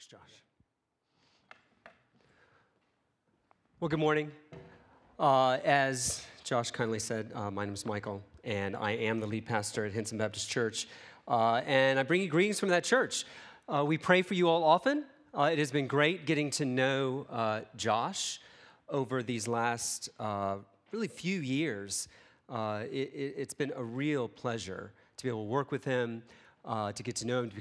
Thanks, Josh. Well, good morning. As Josh kindly said, my name is Michael, and I am the lead pastor at Hinson Baptist Church. And I bring you greetings from that church. We pray for you all often. It has been great getting to know Josh over these last really few years. It's been a real pleasure to be able to work with him, to get to know him, to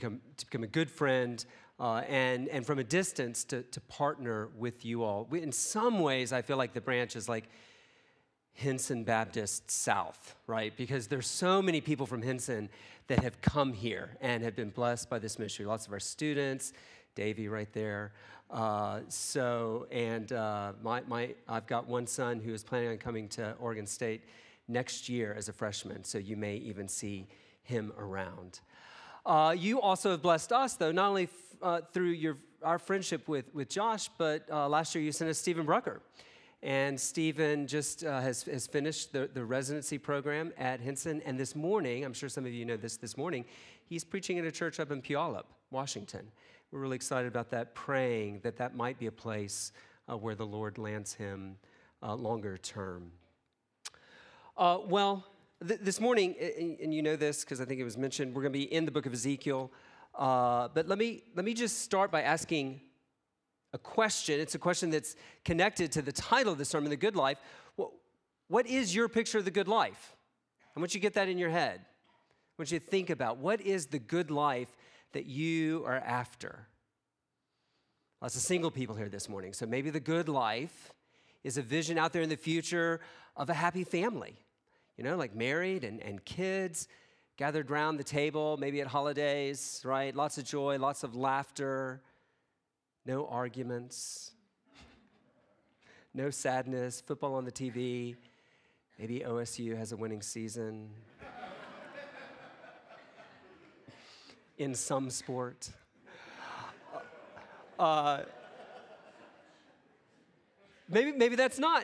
become a good friend, and from a distance to partner with you all. In some ways, I feel like the branch is like Hinson Baptist South, right? Because there's so many people from Hinson that have come here and have been blessed by this ministry. Lots of our students, Davey right there. I've got one son who is planning on coming to Oregon State next year as a freshman, so you may even see him around. You also have blessed us, though, not only through our friendship with Josh, but last year you sent us Stephen Brucker. And Stephen just has finished the residency program at Hinson. And this morning, I'm sure some of you know this morning, he's preaching at a church up in Puyallup, Washington. We're really excited about that, praying that might be a place where the Lord lands him longer term. This morning, and you know this because I think it was mentioned, we're going to be in the book of Ezekiel. But let me just start by asking a question. It's a question that's connected to the title of the sermon, The Good Life. What is your picture of the good life? I want you to get that in your head. I want you to think about, what is the good life that you are after? Lots of single people here this morning. So maybe the good life is a vision out there in the future of a happy family, you know, like married and kids gathered around the table, maybe at holidays, right? Lots of joy, lots of laughter. No arguments, no sadness, football on the TV, maybe OSU has a winning season in some sport. Maybe that's not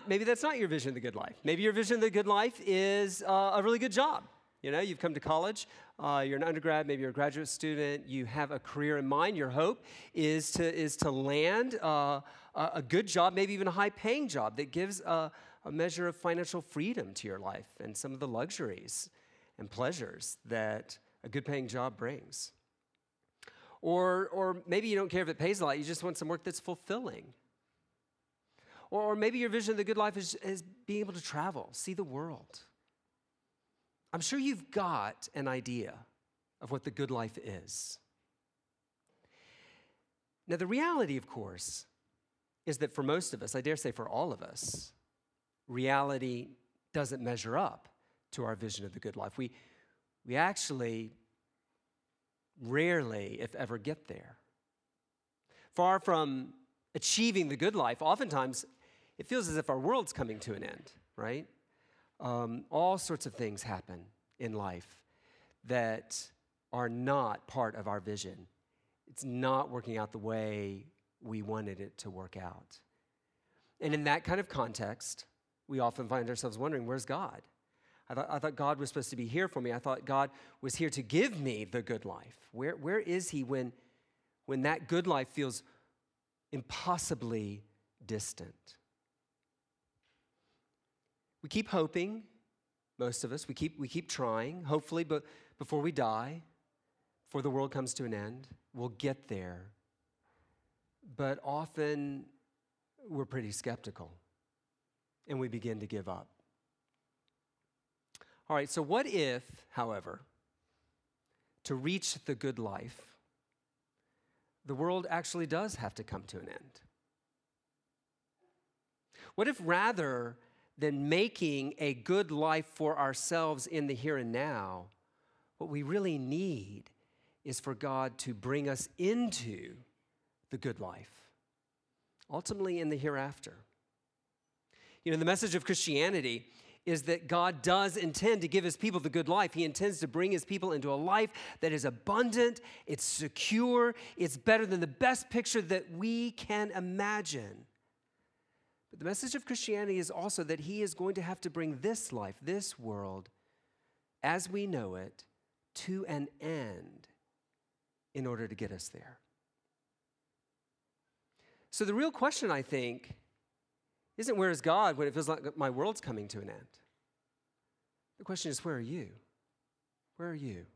your vision of the good life. Maybe your vision of the good life is a really good job. You know, you've come to college, you're an undergrad, maybe you're a graduate student, you have a career in mind. Your hope is to land a good job, maybe even a high-paying job that gives a measure of financial freedom to your life and some of the luxuries and pleasures that a good-paying job brings. Or maybe you don't care if it pays a lot, you just want some work that's fulfilling. Or maybe your vision of the good life is being able to travel, see the world. I'm sure you've got an idea of what the good life is. Now, the reality, of course, is that for most of us, I dare say for all of us, reality doesn't measure up to our vision of the good life. We actually rarely, if ever, get there. Far from achieving the good life, oftentimes it feels as if our world's coming to an end, right? All sorts of things happen in life that are not part of our vision. It's not working out the way we wanted it to work out. And in that kind of context, we often find ourselves wondering, where's God? I thought God was supposed to be here for me. I thought God was here to give me the good life. Where is he when that good life feels impossibly distant? We keep hoping, most of us. We keep trying. Hopefully, but before we die, before the world comes to an end, we'll get there. But often, we're pretty skeptical, and we begin to give up. All right, so what if, however, to reach the good life, the world actually does have to come to an end? What if rather than making a good life for ourselves in the here and now, what we really need is for God to bring us into the good life, ultimately in the hereafter? You know, the message of Christianity is that God does intend to give his people the good life. He intends to bring his people into a life that is abundant, it's secure, it's better than the best picture that we can imagine. But the message of Christianity is also that he is going to have to bring this life, this world, as we know it, to an end in order to get us there. So the real question, I think, isn't where is God when it feels like my world's coming to an end? The question is, where are you? Where are you?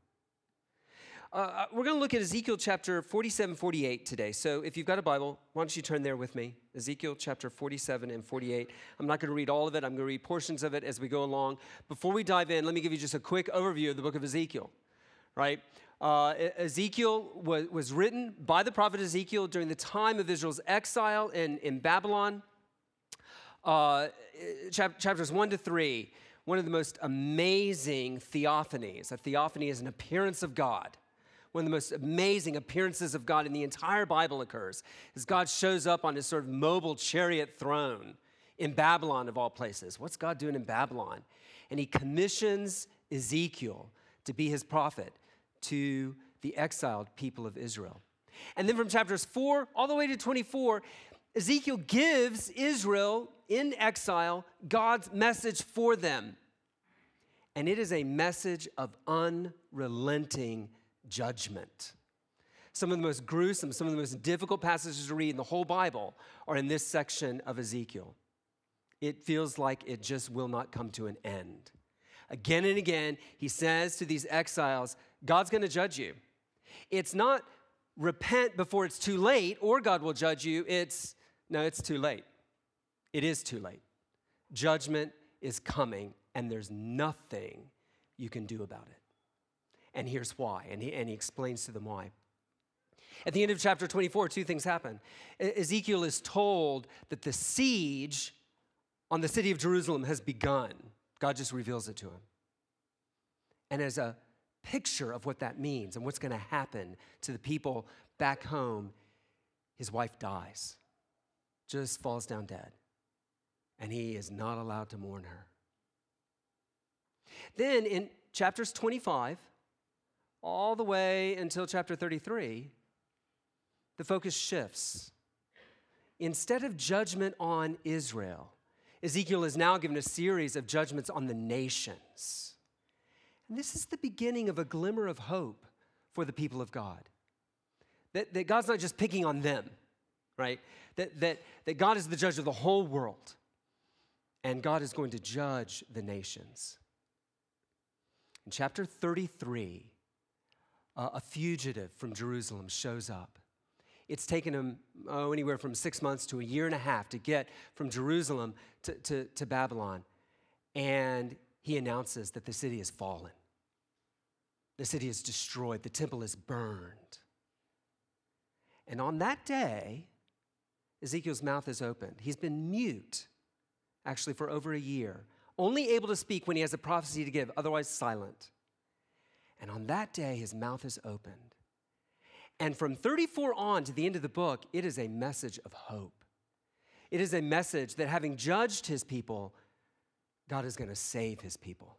We're going to look at Ezekiel chapter 47, 48 today. So if you've got a Bible, why don't you turn there with me? Ezekiel chapter 47 and 48. I'm not going to read all of it. I'm going to read portions of it as we go along. Before we dive in, let me give you just a quick overview of the book of Ezekiel, right? Ezekiel was written by the prophet Ezekiel during the time of Israel's exile in Babylon. Chapters 1 to 3, one of the most amazing theophanies. A theophany is an appearance of God. One of the most amazing appearances of God in the entire Bible occurs is God shows up on his sort of mobile chariot throne in Babylon of all places. What's God doing in Babylon? And he commissions Ezekiel to be his prophet to the exiled people of Israel. And then from chapters 4 all the way to 24, Ezekiel gives Israel in exile God's message for them. And it is a message of unrelenting judgment. Some of the most gruesome, some of the most difficult passages to read in the whole Bible are in this section of Ezekiel. It feels like it just will not come to an end. Again and again, he says to these exiles, God's going to judge you. It's not repent before it's too late or God will judge you. It's too late. It is too late. Judgment is coming and there's nothing you can do about it. And here's why. And he explains to them why. At the end of chapter 24, two things happen. Ezekiel is told that the siege on the city of Jerusalem has begun. God just reveals it to him. And as a picture of what that means and what's going to happen to the people back home, his wife dies, just falls down dead. And he is not allowed to mourn her. Then in chapters 25... all the way until chapter 33, the focus shifts. Instead of judgment on Israel, Ezekiel is now given a series of judgments on the nations. And this is the beginning of a glimmer of hope for the people of God. That God's not just picking on them, right? That God is the judge of the whole world. And God is going to judge the nations. In chapter 33... a fugitive from Jerusalem shows up. It's taken him anywhere from 6 months to a year and a half to get from Jerusalem to Babylon. And he announces that the city has fallen. The city is destroyed. The temple is burned. And on that day, Ezekiel's mouth is opened. He's been mute, actually, for over a year, only able to speak when he has a prophecy to give, otherwise silent. And on that day, his mouth is opened. And from 34 on to the end of the book, it is a message of hope. It is a message that having judged his people, God is going to save his people.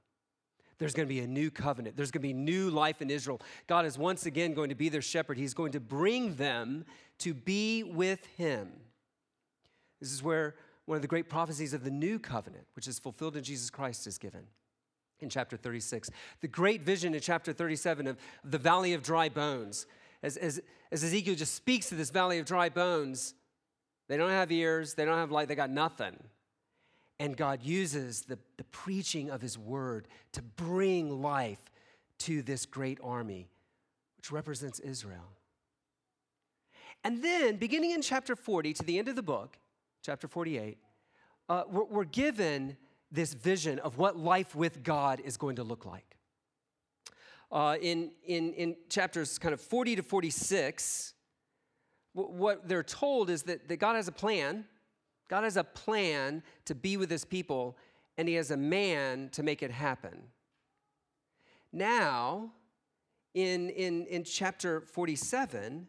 There's going to be a new covenant. There's going to be new life in Israel. God is once again going to be their shepherd. He's going to bring them to be with him. This is where one of the great prophecies of the new covenant, which is fulfilled in Jesus Christ, is given. In chapter 36, the great vision in chapter 37 of the valley of dry bones, as Ezekiel just speaks to this valley of dry bones, they don't have ears, they don't have light, they got nothing. And God uses the preaching of his word to bring life to this great army, which represents Israel. And then, beginning in chapter 40 to the end of the book, chapter 48, we're given this vision of what life with God is going to look like. In chapters kind of 40 to 46, what they're told is that God has a plan. God has a plan to be with his people, and he has a man to make it happen. Now, in chapter 47,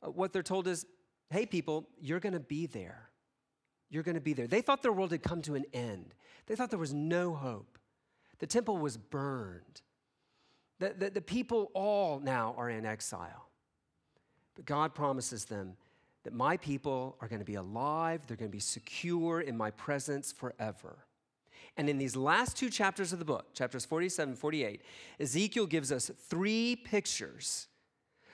what they're told is, hey, people, you're going to be there. You're going to be there. They thought their world had come to an end. They thought there was no hope. The temple was burned. The people all now are in exile. But God promises them that my people are going to be alive. They're going to be secure in my presence forever. And in these last two chapters of the book, chapters 47 and 48, Ezekiel gives us three pictures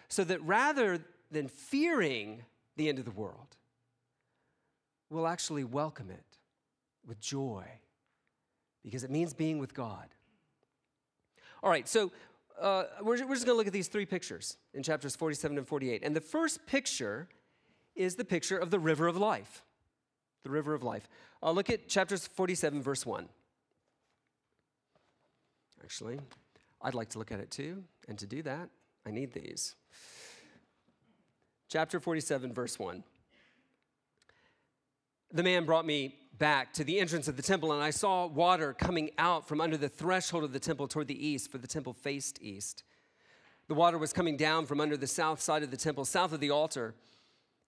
so that rather than fearing the end of the world, will actually welcome it with joy because it means being with God. All right, so we're just going to look at these three pictures in chapters 47 and 48. And the first picture is the picture of the river of life, the river of life. I'll look at chapters 47, verse 1. Actually, I'd like to look at it too, and to do that, I need these. Chapter 47, verse 1. The man brought me back to the entrance of the temple, and I saw water coming out from under the threshold of the temple toward the east, for the temple faced east. The water was coming down from under the south side of the temple, south of the altar.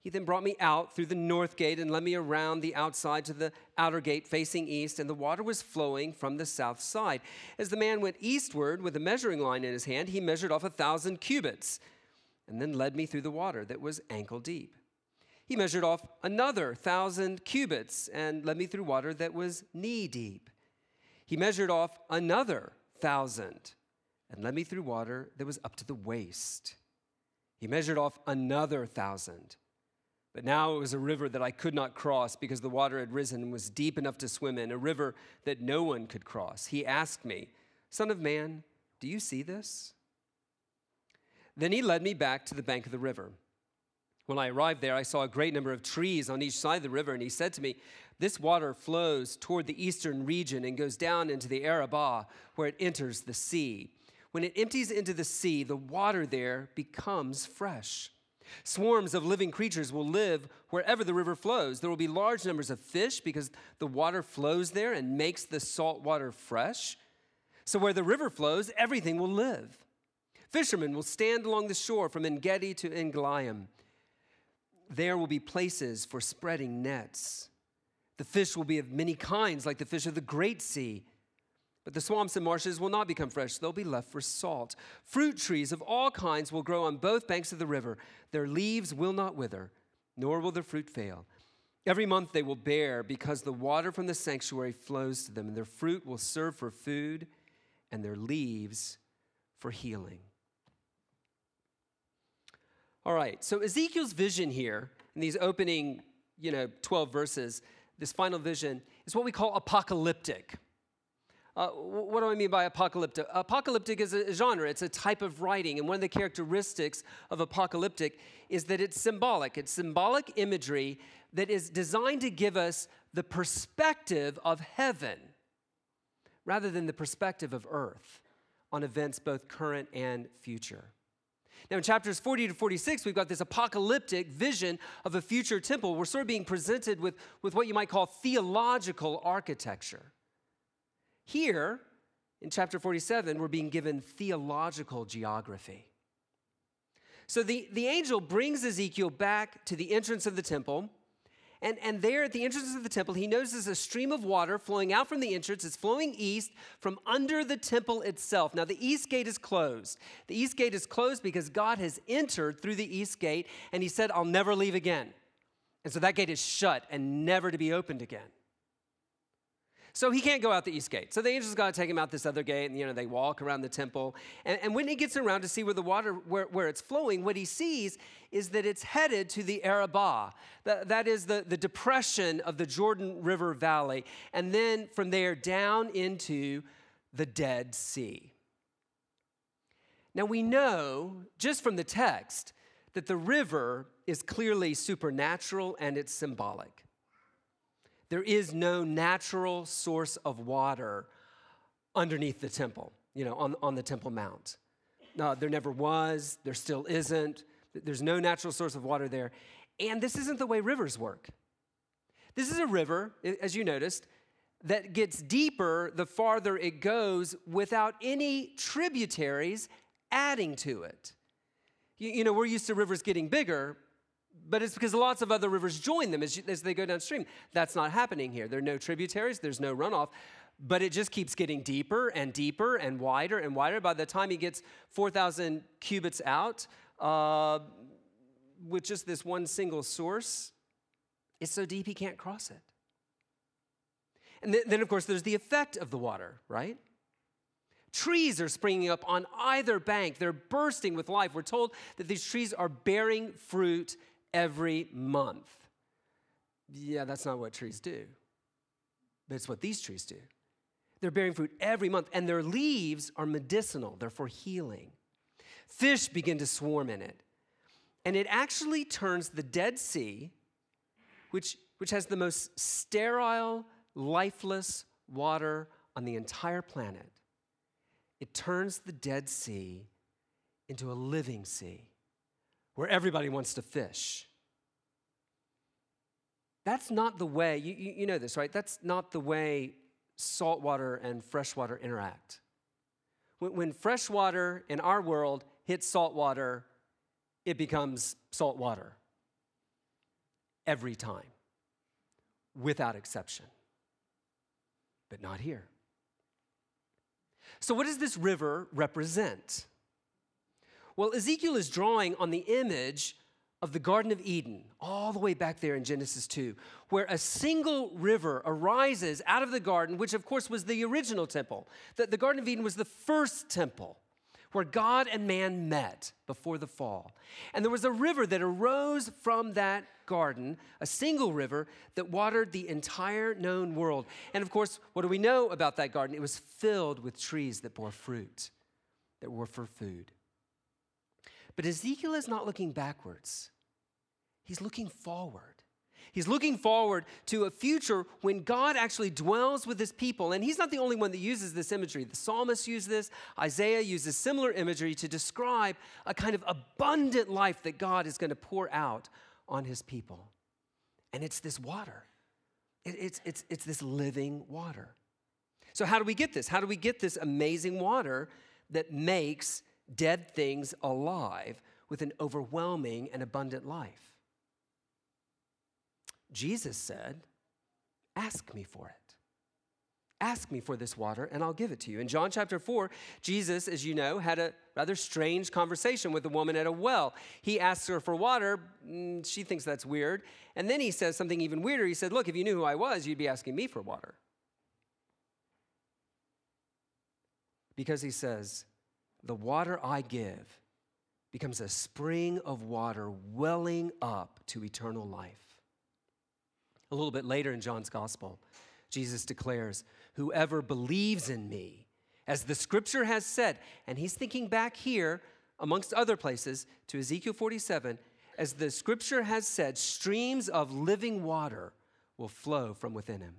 He then brought me out through the north gate and led me around the outside to the outer gate facing east, and the water was flowing from the south side. As the man went eastward with a measuring line in his hand, he measured off 1,000 cubits, and then led me through the water that was ankle deep. He measured off another 1,000 cubits and led me through water that was knee deep. He measured off another 1,000 and led me through water that was up to the waist. He measured off another 1,000. But now it was a river that I could not cross because the water had risen and was deep enough to swim in, a river that no one could cross. He asked me, "Son of man, do you see this?" Then he led me back to the bank of the river. When I arrived there, I saw a great number of trees on each side of the river, and he said to me, "This water flows toward the eastern region and goes down into the Arabah, where it enters the sea. When it empties into the sea, the water there becomes fresh. Swarms of living creatures will live wherever the river flows. There will be large numbers of fish because the water flows there and makes the salt water fresh. So where the river flows, everything will live. Fishermen will stand along the shore from En Gedi to Engliam. There will be places for spreading nets. The fish will be of many kinds, like the fish of the great sea. But the swamps and marshes will not become fresh. They'll be left for salt. Fruit trees of all kinds will grow on both banks of the river. Their leaves will not wither, nor will their fruit fail. Every month they will bear, because the water from the sanctuary flows to them, and their fruit will serve for food, and their leaves for healing." All right, so Ezekiel's vision here in these opening, 12 verses, this final vision, is what we call apocalyptic. What do I mean by apocalyptic? Apocalyptic is a genre. It's a type of writing, and one of the characteristics of apocalyptic is that it's symbolic. It's symbolic imagery that is designed to give us the perspective of heaven rather than the perspective of earth on events both current and future. Now, in chapters 40 to 46, we've got this apocalyptic vision of a future temple. We're sort of being presented with what you might call theological architecture. Here, in chapter 47, we're being given theological geography. So the angel brings Ezekiel back to the entrance of the temple, and there at the entrance of the temple, he notices a stream of water flowing out from the entrance. It's flowing east from under the temple itself. Now, the east gate is closed. The east gate is closed because God has entered through the east gate, and he said, "I'll never leave again." And so that gate is shut and never to be opened again. So he can't go out the east gate. So the angel's got to take him out this other gate, and they walk around the temple. And when he gets around to see where the water, where it's flowing, what he sees is that it's headed to the Arabah. That is the depression of the Jordan River Valley. And then from there down into the Dead Sea. Now we know, just from the text, that the river is clearly supernatural and it's symbolic. There is no natural source of water underneath the temple, on the Temple Mount. No, there never was. There still isn't. There's no natural source of water there. And this isn't the way rivers work. This is a river, as you noticed, that gets deeper the farther it goes without any tributaries adding to it. We're used to rivers getting bigger, but it's because lots of other rivers join them as they go downstream. That's not happening here. There are no tributaries. There's no runoff. But it just keeps getting deeper and deeper and wider and wider. By the time he gets 4,000 cubits out, with just this one single source, it's so deep he can't cross it. And then, of course, there's the effect of the water, right? Trees are springing up on either bank. They're bursting with life. We're told that these trees are bearing fruit every month. Yeah, that's not what trees do. But it's what these trees do. They're bearing fruit every month, and their leaves are medicinal. They're for healing. Fish begin to swarm in it. And it actually turns the Dead Sea, which has the most sterile, lifeless water on the entire planet, it turns the Dead Sea into a living sea where everybody wants to fish. That's not the way, you know this, right? That's not the way saltwater and freshwater interact. When freshwater in our world hits saltwater, it becomes saltwater every time, without exception, but not here. So what does this river represent? Well, Ezekiel is drawing on the image of the Garden of Eden, all the way back there in Genesis 2, where a single river arises out of the garden, which of course was the original temple. The Garden of Eden was the first temple where God and man met before the fall. And there was a river that arose from that garden, a single river that watered the entire known world. And of course, what do we know about that garden? It was filled with trees that bore fruit, that were for food. But Ezekiel is not looking backwards. He's looking forward. He's looking forward to a future when God actually dwells with his people. And he's not the only one that uses this imagery. The psalmist uses this. Isaiah uses similar imagery to describe a kind of abundant life that God is going to pour out on his people. And it's this water. It's this living water. So how do we get this? How do we get this amazing water that makes dead things alive with an overwhelming and abundant life? Jesus said, ask me for it. Ask me for this water, and I'll give it to you. In John chapter 4, Jesus, as you know, had a rather strange conversation with a woman at a well. He asks her for water. She thinks that's weird. And then he says something even weirder. He said, look, if you knew who I was, you'd be asking me for water. Because he says, the water I give becomes a spring of water welling up to eternal life. A little bit later in John's gospel, Jesus declares, whoever believes in me, as the scripture has said, and he's thinking back here, amongst other places, to Ezekiel 47, as the scripture has said, streams of living water will flow from within him.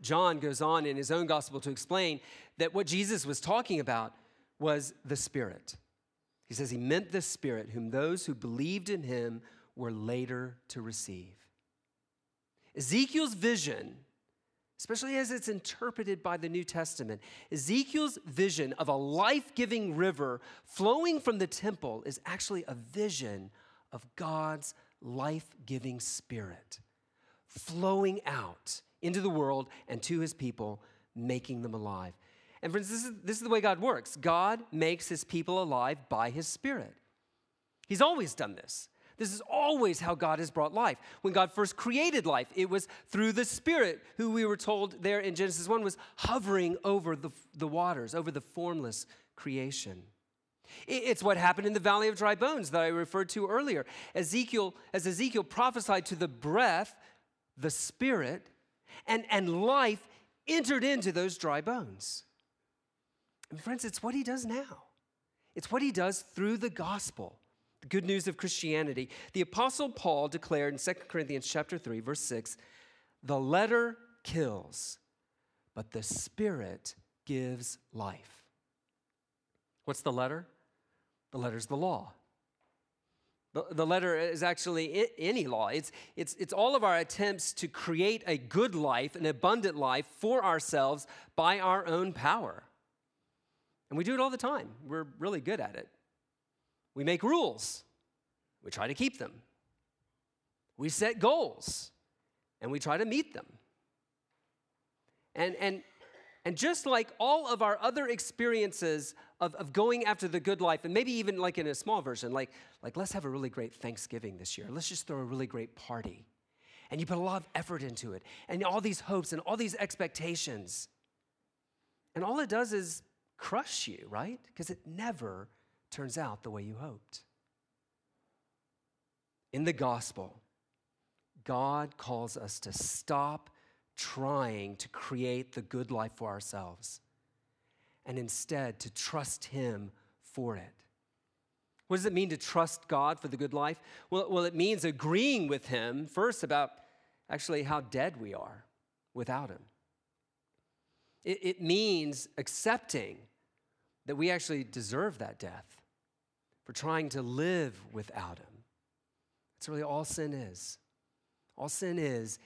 John goes on in his own gospel to explain that what Jesus was talking about was the Spirit. He says he meant the Spirit, whom those who believed in him were later to receive. Ezekiel's vision, especially as it's interpreted by the New Testament, Ezekiel's vision of a life-giving river flowing from the temple is actually a vision of God's life-giving Spirit flowing out into the world and to his people, making them alive. And friends, this is the way God works. God makes his people alive by his Spirit. He's always done this. This is always how God has brought life. When God first created life, it was through the Spirit, who we were told there in Genesis 1 was hovering over the waters, over the formless creation. It's what happened in the Valley of Dry Bones that I referred to earlier. As Ezekiel prophesied to the breath, the Spirit, and life entered into those dry bones. And friends, it's what he does now. It's what he does through the gospel. Good news of Christianity. The Apostle Paul declared in 2 Corinthians chapter 3, verse 6, the letter kills, but the Spirit gives life. What's the letter? The letter's the law. The letter is actually any law. It's all of our attempts to create a good life, an abundant life for ourselves by our own power. And we do it all the time. We're really good at it. We make rules. We try to keep them. We set goals, and we try to meet them. And just like all of our other experiences of going after the good life, and maybe even like in a small version, like let's have a really great Thanksgiving this year. Let's just throw a really great party. And you put a lot of effort into it, and all these hopes and all these expectations. And all it does is crush you, right? Because it never turns out the way you hoped. In the gospel, God calls us to stop trying to create the good life for ourselves and instead to trust him for it. What does it mean to trust God for the good life? Well, it means agreeing with him first about actually how dead we are without him. It means accepting that we actually deserve that death for trying to live without him. That's really all sin is. All sin is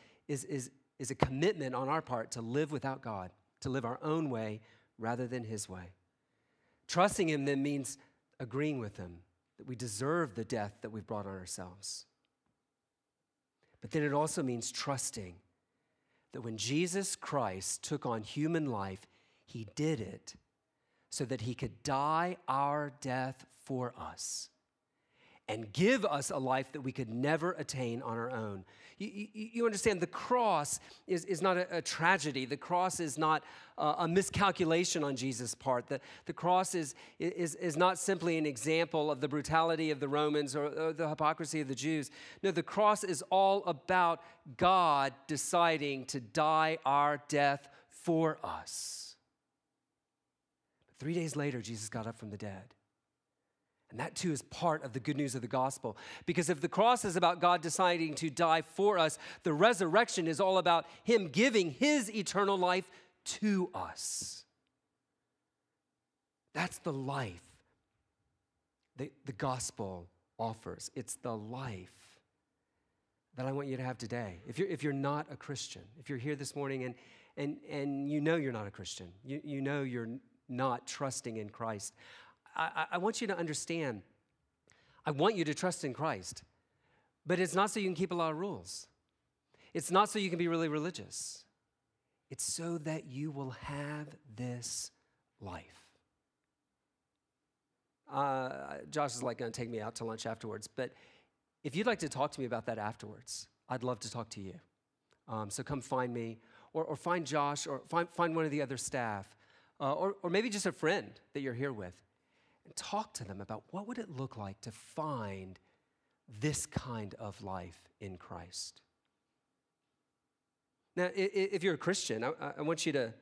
a commitment on our part to live without God, to live our own way rather than his way. Trusting him then means agreeing with him that we deserve the death that we've brought on ourselves. But then it also means trusting that when Jesus Christ took on human life, he did it so that he could die our death for us and give us a life that we could never attain on our own. You understand, the cross is not a tragedy. The cross is not a miscalculation on Jesus' part. The cross is not simply an example of the brutality of the Romans or the hypocrisy of the Jews. No, the cross is all about God deciding to die our death for us. But 3 days later, Jesus got up from the dead. And that too is part of the good news of the gospel. Because if the cross is about God deciding to die for us, the resurrection is all about him giving his eternal life to us. That's the life that the gospel offers. It's the life that I want you to have today. If you're not a Christian, if you're here this morning and you know you're not a Christian, you know you're not trusting in Christ, I want you to understand, I want you to trust in Christ, but it's not so you can keep a lot of rules. It's not so you can be really religious. It's so that you will have this life. Josh is like going to take me out to lunch afterwards, but if you'd like to talk to me about that afterwards, I'd love to talk to you. So come find me or find Josh or find one of the other staff or maybe just a friend that you're here with. Talk to them about what would it look like to find this kind of life in Christ. Now, if you're a Christian, I want you to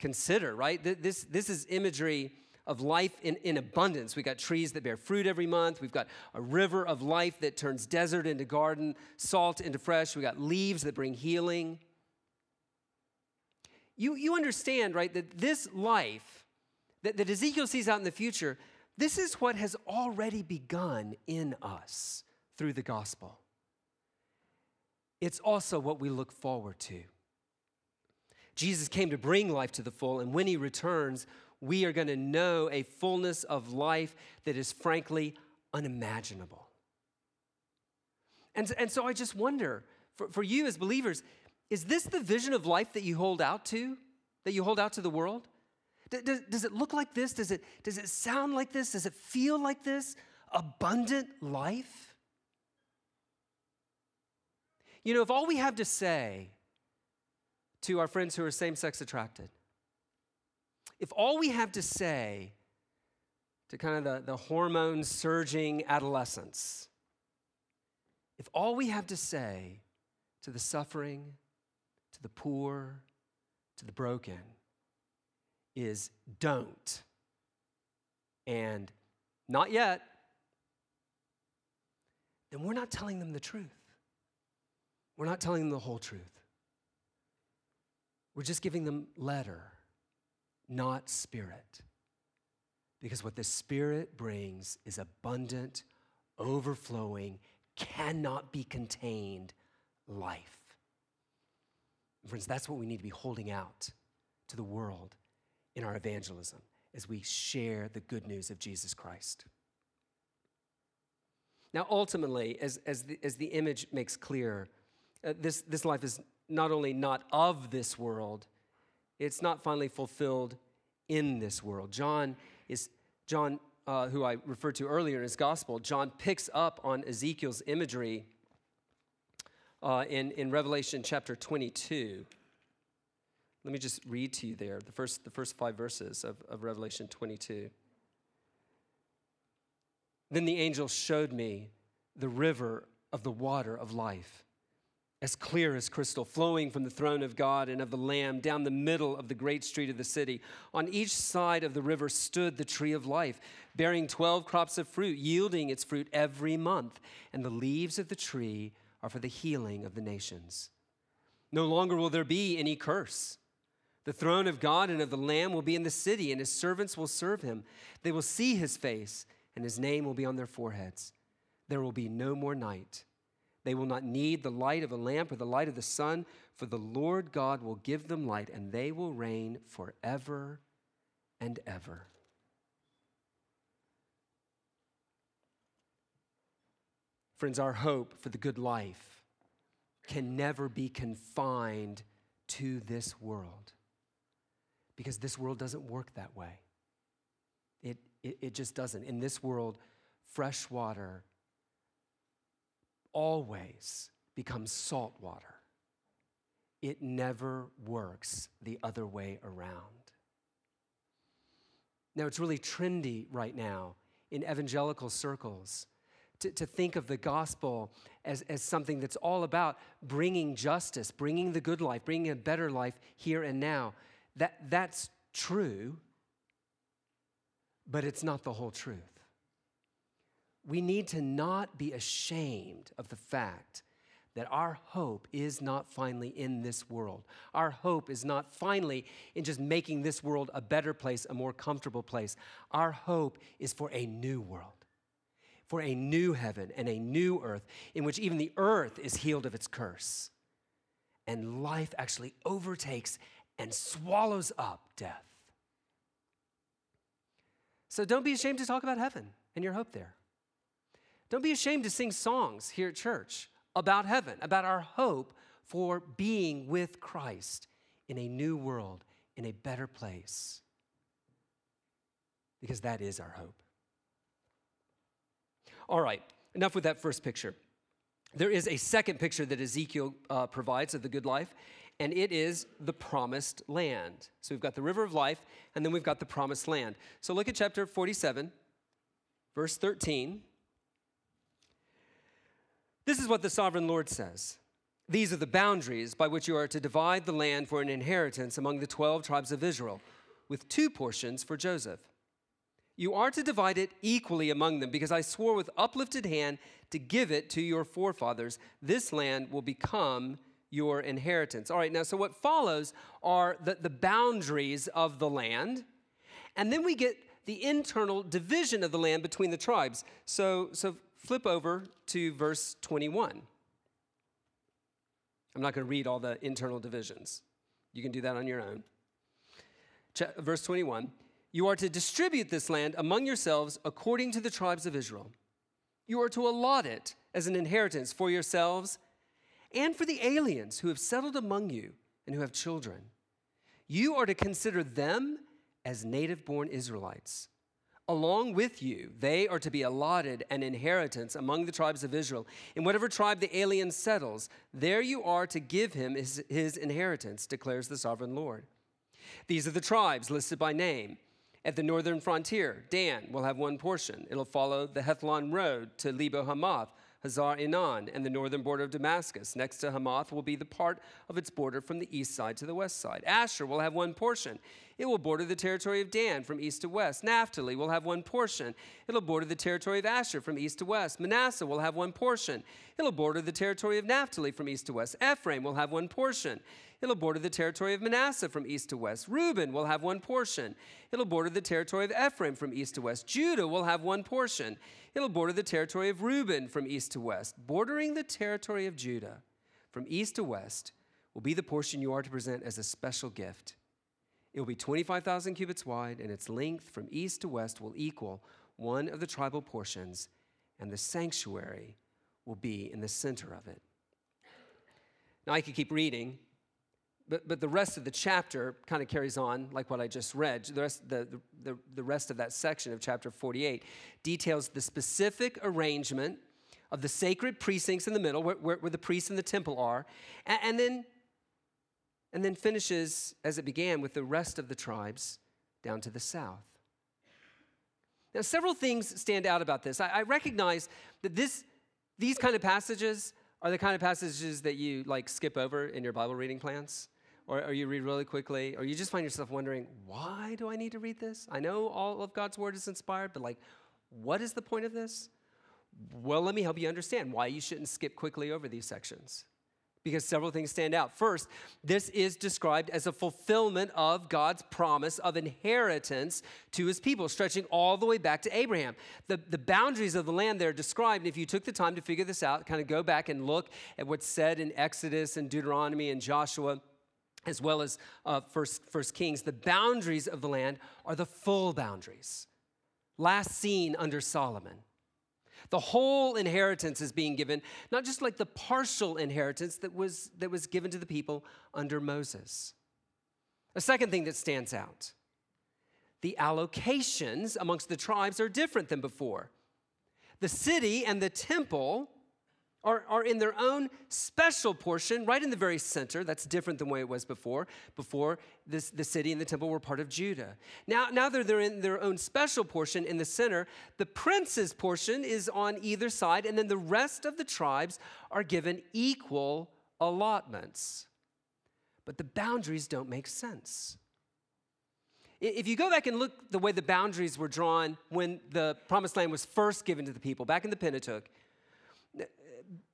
consider, right? This is imagery of life in abundance. We got trees that bear fruit every month. We've got a river of life that turns desert into garden, salt into fresh. We got leaves that bring healing. You understand, right, that this life that Ezekiel sees out in the future, this is what has already begun in us through the gospel. It's also what we look forward to. Jesus came to bring life to the full, and when he returns, we are going to know a fullness of life that is frankly unimaginable. And so I just wonder, for you as believers, is this the vision of life that you hold out to, the world? Does it look like this? Does it sound like this? Does it feel like this? Abundant life? You know, if all we have to say to our friends who are same-sex attracted, if all we have to say to kind of the hormone-surging adolescents, if all we have to say to the suffering, to the poor, to the broken, is don't and not yet, then we're not telling them the truth. We're not telling them the whole truth. We're just giving them letter, not spirit. Because what the spirit brings is abundant, overflowing, cannot be contained life. Friends, that's what we need to be holding out to the world in our evangelism, as we share the good news of Jesus Christ. Now, ultimately, as the image makes clear, this life is not only not of this world, it's not finally fulfilled in this world. John, who I referred to earlier in his gospel, John picks up on Ezekiel's imagery in Revelation chapter 22. Let me just read to you there, the first 5 verses of Revelation 22. Then the angel showed me the river of the water of life, as clear as crystal, flowing from the throne of God and of the Lamb down the middle of the great street of the city. On each side of the river stood the tree of life, bearing 12 crops of fruit, yielding its fruit every month. And the leaves of the tree are for the healing of the nations. No longer will there be any curse. The throne of God and of the Lamb will be in the city, and his servants will serve him. They will see his face, and his name will be on their foreheads. There will be no more night. They will not need the light of a lamp or the light of the sun, for the Lord God will give them light, and they will reign forever and ever. Friends, our hope for the good life can never be confined to this world, because this world doesn't work that way. It just doesn't. In this world, fresh water always becomes salt water. It never works the other way around. Now, it's really trendy right now in evangelical circles to think of the gospel as something that's all about bringing justice, bringing the good life, bringing a better life here and now. That's true, but it's not the whole truth. We need to not be ashamed of the fact that our hope is not finally in this world. Our hope is not finally in just making this world a better place, a more comfortable place. Our hope is for a new world, for a new heaven and a new earth in which even the earth is healed of its curse, and life actually overtakes and swallows up death. So don't be ashamed to talk about heaven and your hope there. Don't be ashamed to sing songs here at church about heaven, about our hope for being with Christ in a new world, in a better place, because that is our hope. All right, enough with that first picture. There is a second picture that Ezekiel provides of the good life, and it is the promised land. So we've got the river of life, and then we've got the promised land. So look at chapter 47, verse 13. This is what the sovereign Lord says. These are the boundaries by which you are to divide the land for an inheritance among the 12 tribes of Israel, with two portions for Joseph. You are to divide it equally among them, because I swore with uplifted hand to give it to your forefathers. This land will become your inheritance. All right, now, so what follows are the boundaries of the land, and then we get the internal division of the land between the tribes. So flip over to verse 21. I'm not going to read all the internal divisions. You can do that on your own. Verse 21, you are to distribute this land among yourselves according to the tribes of Israel. You are to allot it as an inheritance for yourselves and for the aliens who have settled among you and who have children. You are to consider them as native-born Israelites. Along with you, they are to be allotted an inheritance among the tribes of Israel. In whatever tribe the alien settles, there you are to give him his inheritance, declares the sovereign Lord. These are the tribes listed by name. At the northern frontier, Dan will have one portion. It'll follow the Hethlon road to Libo Hamath, Hazar-Inan, and the northern border of Damascus. Next to Hamath will be the part of its border from the east side to the west side. Asher will have one portion. It will border the territory of Dan from east to west. Naphtali will have one portion. It'll border the territory of Asher from east to west. Manasseh will have one portion. It'll border the territory of Naphtali from east to west. Ephraim will have one portion. It'll border the territory of Manasseh from east to west. Reuben will have one portion. It'll border the territory of Ephraim from east to west. Judah will have one portion. It'll border the territory of Reuben from east to west. Bordering the territory of Judah from east to west will be the portion you are to present as a special gift. It will be 25,000 cubits wide, and its length from east to west will equal one of the tribal portions, and the sanctuary will be in the center of it. Now, I could keep reading, but the rest of the chapter kind of carries on like what I just read. The rest of that section of chapter 48 details the specific arrangement of the sacred precincts in the middle, where the priests in the temple are, and then finishes as it began with the rest of the tribes down to the south. Now, several things stand out about this. I recognize that these kind of passages are the kind of passages that you like skip over in your Bible reading plans, or you read really quickly, or you just find yourself wondering, why do I need to read this? I know all of God's word is inspired, but like, what is the point of this? Well, let me help you understand why you shouldn't skip quickly over these sections, because several things stand out. First, this is described as a fulfillment of God's promise of inheritance to his people, stretching all the way back to Abraham. The boundaries of the land there are described, and if you took the time to figure this out, kind of go back and look at what's said in Exodus and Deuteronomy and Joshua, as well as First Kings, the boundaries of the land are the full boundaries, last seen under Solomon. The whole inheritance is being given, not just like the partial inheritance that was given to the people under Moses. A second thing that stands out, the allocations amongst the tribes are different than before. The city and the temple are in their own special portion, right in the very center. That's different than the way it was before. Before, the city and the temple were part of Judah. Now they're in their own special portion in the center. The prince's portion is on either side, and then the rest of the tribes are given equal allotments. But the boundaries don't make sense. If you go back and look the way the boundaries were drawn when the promised land was first given to the people, back in the Pentateuch,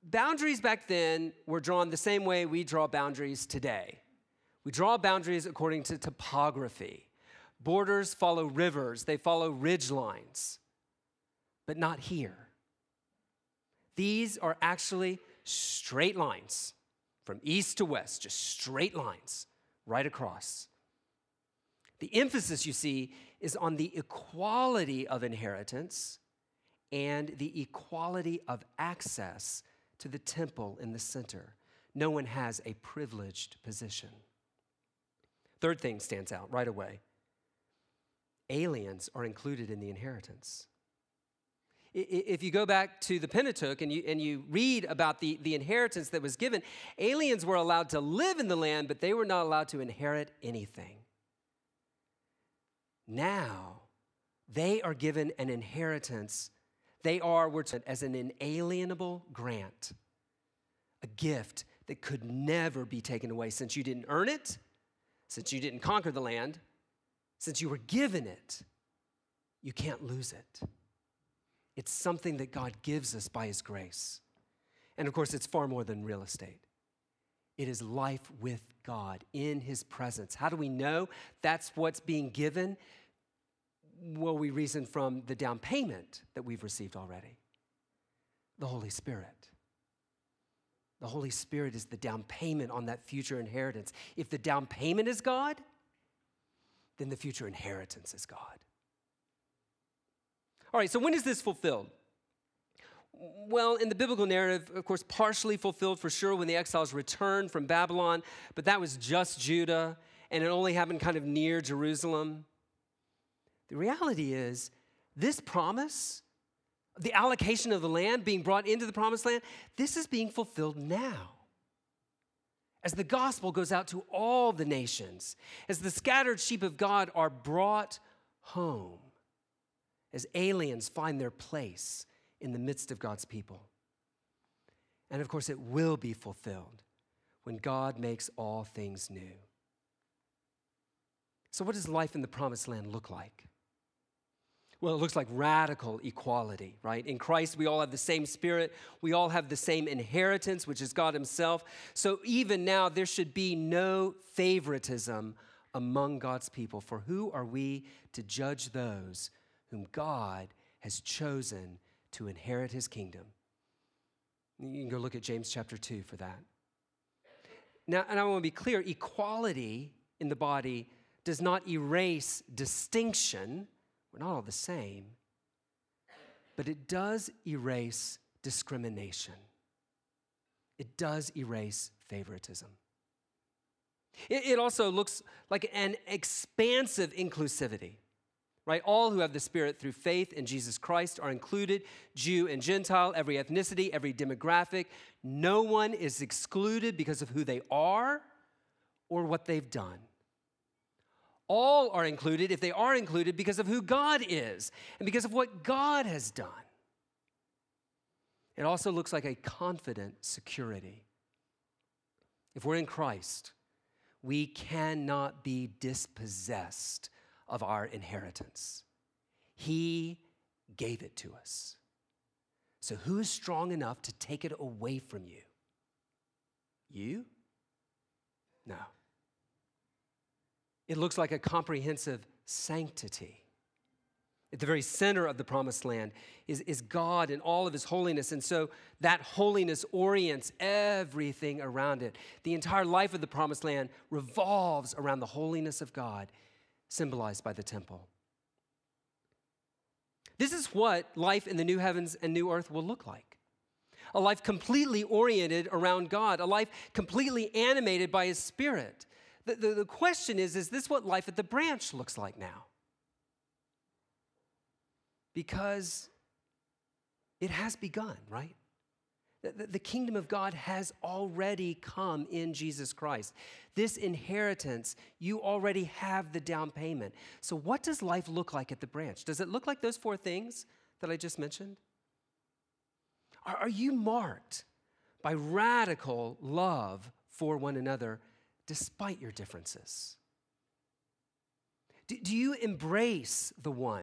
boundaries back then were drawn the same way we draw boundaries today. We draw boundaries according to topography. Borders follow rivers, they follow ridge lines, but not here. These are actually straight lines from east to west, just straight lines right across. The emphasis you see is on the equality of inheritance and the equality of access to the temple in the center. No one has a privileged position. Third thing stands out right away. Aliens are included in the inheritance. If you go back to the Pentateuch and you read about the inheritance that was given, aliens were allowed to live in the land, but they were not allowed to inherit anything. Now, they are given an inheritance. They are, we're told, as an inalienable grant, a gift that could never be taken away since you didn't earn it, since you didn't conquer the land, since you were given it. You can't lose it. It's something that God gives us by his grace. And of course, it's far more than real estate. It is life with God in his presence. How do we know that's what's being given? Well, we reason from the down payment that we've received already, the Holy Spirit. The Holy Spirit is the down payment on that future inheritance. If the down payment is God, then the future inheritance is God. All right, so when is this fulfilled? Well, in the biblical narrative, of course, partially fulfilled for sure when the exiles returned from Babylon, but that was just Judah, and it only happened kind of near Jerusalem. The reality is this promise, the allocation of the land being brought into the promised land, this is being fulfilled now. As the gospel goes out to all the nations, as the scattered sheep of God are brought home, as aliens find their place in the midst of God's people. And of course, it will be fulfilled when God makes all things new. So what does life in the promised land look like? Well, it looks like radical equality, right? In Christ, we all have the same spirit. We all have the same inheritance, which is God himself. So even now, there should be no favoritism among God's people. For who are we to judge those whom God has chosen to inherit his kingdom? You can go look at James chapter 2 for that. Now, and I want to be clear, equality in the body does not erase distinction. We're not all the same, but it does erase discrimination. It does erase favoritism. It also looks like an expansive inclusivity, right? All who have the Spirit through faith in Jesus Christ are included, Jew and Gentile, every ethnicity, every demographic. No one is excluded because of who they are or what they've done. All are included, if they are included, because of who God is and because of what God has done. It also looks like a confident security. If we're in Christ, we cannot be dispossessed of our inheritance. He gave it to us. So who is strong enough to take it away from you? You? No. It looks like a comprehensive sanctity. At the very center of the promised land is God and all of his holiness. And so that holiness orients everything around it. The entire life of the promised land revolves around the holiness of God, symbolized by the temple. This is what life in the new heavens and new earth will look like. A life completely oriented around God, a life completely animated by his Spirit. The question is this what life at the branch looks like now? Because it has begun, right? The kingdom of God has already come in Jesus Christ. This inheritance, you already have the down payment. So what does life look like at the branch? Does it look like those four things that I just mentioned? Are you marked by radical love for one another despite your differences? Do you embrace the one